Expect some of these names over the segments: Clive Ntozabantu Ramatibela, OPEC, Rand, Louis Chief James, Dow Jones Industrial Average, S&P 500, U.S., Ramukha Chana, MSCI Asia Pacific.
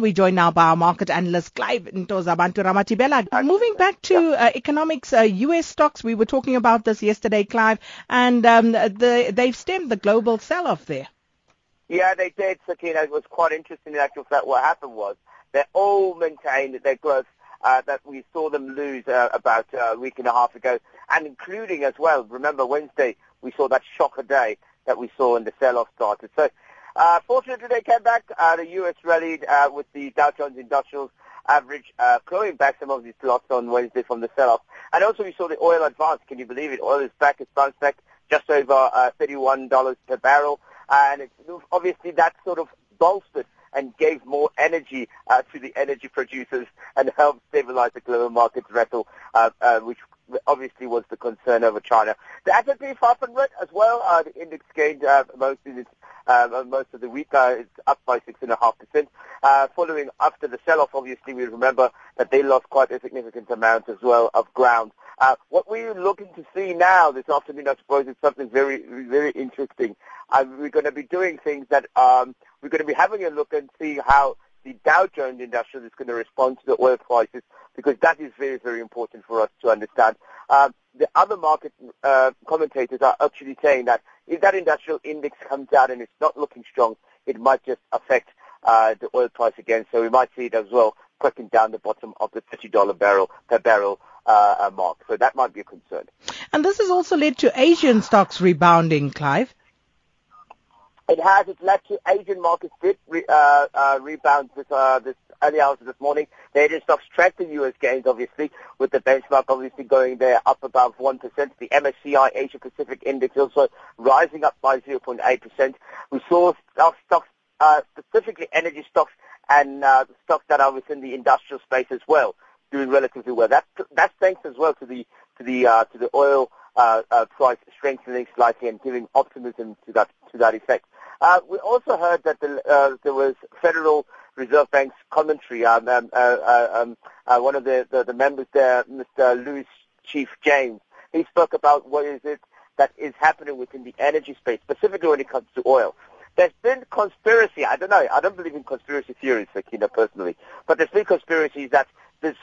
We're joined now by our market analyst, Clive Ntozabantu Ramatibela. Moving back to economics, U.S. stocks, we were talking about this yesterday, Clive, and they've stemmed the global sell-off there. Yeah, they did, Sakina. It was quite interesting in actual fact what happened was they all maintained their growth that we saw them lose about a week and a half ago, and including as well, remember Wednesday, we saw that shock a day that we saw when the sell-off started. So fortunately, they came back. The U.S. rallied with the Dow Jones Industrial Average clawing back some of these loss on Wednesday from the sell-off. And also, we saw the oil advance. Can you believe it? Oil is back. It's bounced back just over $31 per barrel. And it's, obviously, that sort of bolstered and gave more energy to the energy producers and helped stabilize the global market rattle, which obviously was the concern over China. The S&P 500 as well, the index gained most of the week. It's up by 6.5%. Following after the sell-off, obviously, we remember that they lost quite a significant amount as well of ground. What we're looking to see now this afternoon, I suppose, is something very, very interesting. We're going to be doing things that we're going to be having a look and see how the Dow Jones Industrial is going to respond to the oil prices, because that is very, very important for us to understand. The other market commentators are actually saying that if that industrial index comes out and it's not looking strong, it might just affect the oil price again. So we might see it as well cracking down the bottom of the $30 per barrel mark. So that might be a concern. And this has also led to Asian stocks rebounding, Clive. It has. It's led to Asian markets did rebound this early hours of this morning. The Asian stocks tracked the U.S. gains, obviously, with the benchmark obviously going there up above 1%. The MSCI Asia Pacific index also rising up by 0.8%. We saw stocks, specifically energy stocks and stocks that are within the industrial space as well, doing relatively well. That's thanks as well to the oil price strengthening slightly and giving optimism to that effect. We also heard that there was Federal Reserve Bank's commentary. One of the members there, Mr. Louis Chief James, he spoke about what is it that is happening within the energy space, specifically when it comes to oil. There's been conspiracy. I don't know. I don't believe in conspiracy theories, Sakina, personally. But there's been conspiracies that this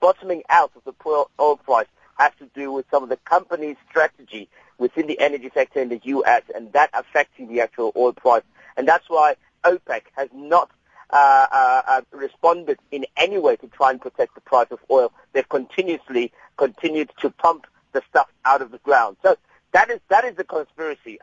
bottoming out of the oil price has to do with some of the company's strategy within the energy sector in the U.S. and that affecting the actual oil price. And that's why OPEC has not responded in any way to try and protect the price of oil. They've continued to pump the stuff out of the ground. So that is the conspiracy.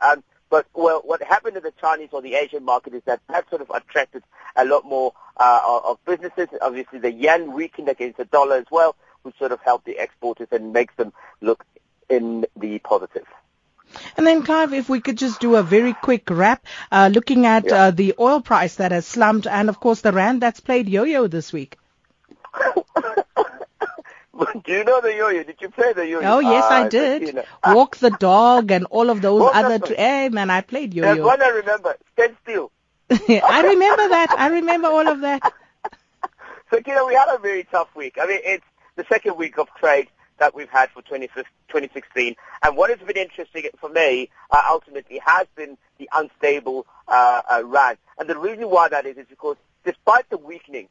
But well, what happened to the Chinese or the Asian market is that sort of attracted a lot more of businesses. Obviously, the yen weakened against the dollar as well, which sort of help the exporters and makes them look in the positive. And then, Clive, if we could just do a very quick wrap, looking at the oil price that has slumped and, of course, the Rand that's played yo-yo this week. Do you know the yo-yo? Did you play the yo-yo? Oh, yes, I did. But, you know, Walk the Dog and all of those other... Hey, man, I played yo-yo. There's one I remember. Stand Still. I remember that. I remember all of that. So, you know, we had a very tough week. I mean, it's the second week of trade that we've had for 2016. And what has been interesting for me, ultimately, has been the unstable rand. And the reason why that is because despite the weakening,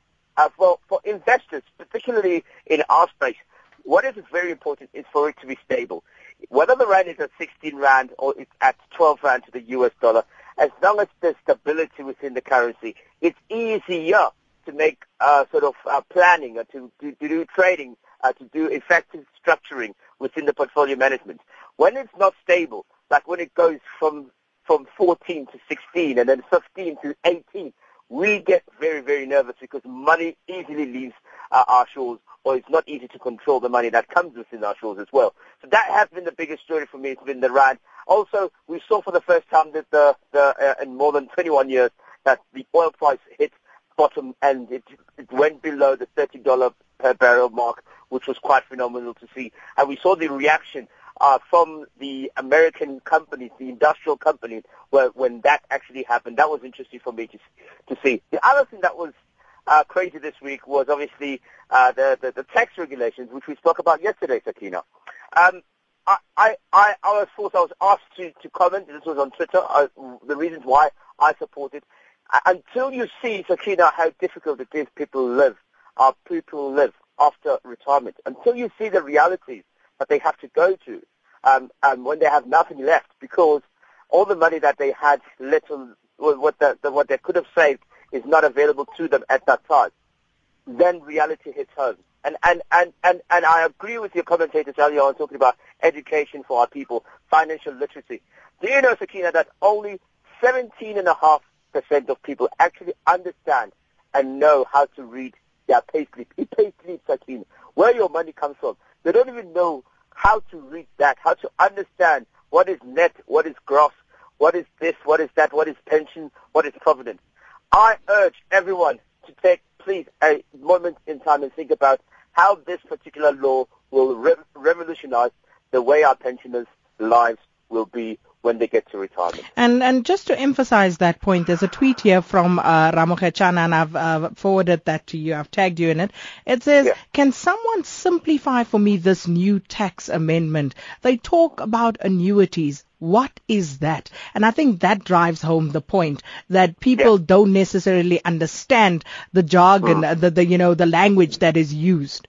for investors, particularly in our space, what is very important is for it to be stable. Whether the rand is at 16 rand or it's at 12 rand to the US dollar, as long as there's stability within the currency, it's easier to make planning, or to do trading, to do effective structuring within the portfolio management. When it's not stable, like when it goes from 14 to 16 and then 15 to 18, we get very, very nervous because money easily leaves our shores, or it's not easy to control the money that comes within our shores as well. So that has been the biggest story for me. It's been the rand. Also, we saw for the first time that in more than 21 years that the oil price hit bottom and it went below the $30 per barrel mark, which was quite phenomenal to see. And we saw the reaction from the American companies, the industrial companies, when that actually happened. That was interesting for me to see. The other thing that was crazy this week was obviously the tax regulations, which we spoke about yesterday, Sakina. I was asked to comment. This was on Twitter. The reasons why I support it. until you see, Sakina, how difficult it is people live after retirement, until you see the realities that they have to go to when they have nothing left, because all the money that they had, what they could have saved, is not available to them at that time. Then reality hits home. And I agree with your commentators earlier on talking about education for our people, financial literacy. Do you know, Sakina, that only 17.5% of people actually understand and know how to read their payslip? Sakina, where your money comes from. They don't even know how to read that, how to understand what is net, what is gross, what is this, what is that, what is pension, what is provident. I urge everyone to take, please, a moment in time and think about how this particular law will revolutionize the way our pensioners' lives will be when they get to retirement. And just to emphasize that point, there's a tweet here from Ramukha Chana, and I've forwarded that to you. I've tagged you in it. It says, Can someone simplify for me this new tax amendment? They talk about annuities. What is that? And I think that drives home the point that people don't necessarily understand the jargon, the language that is used.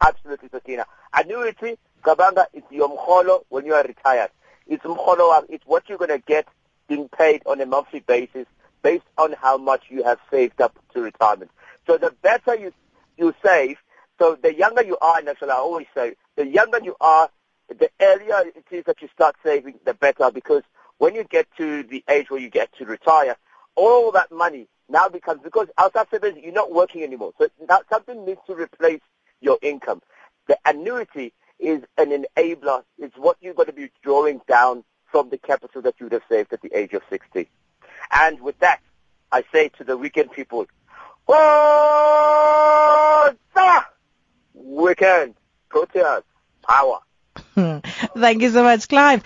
Absolutely, Sakina. Annuity, Kabanga, is your mkholo when you are retired. It's mkholo, it's what you're going to get being paid on a monthly basis based on how much you have saved up to retirement. So the better you save, so the younger you are, and that's what I always say, the younger you are, the earlier it is that you start saving, the better, because when you get to the age where you get to retire, all that money now becomes, because outside savings, you're not working anymore. So now something needs to replace your income. The annuity is an enabler. It's what you're going to be drawing down from the capital that you would have saved at the age of 60. And with that, I say to the weekend people, oh, weekend, proteas, power. Thank you so much, Clive.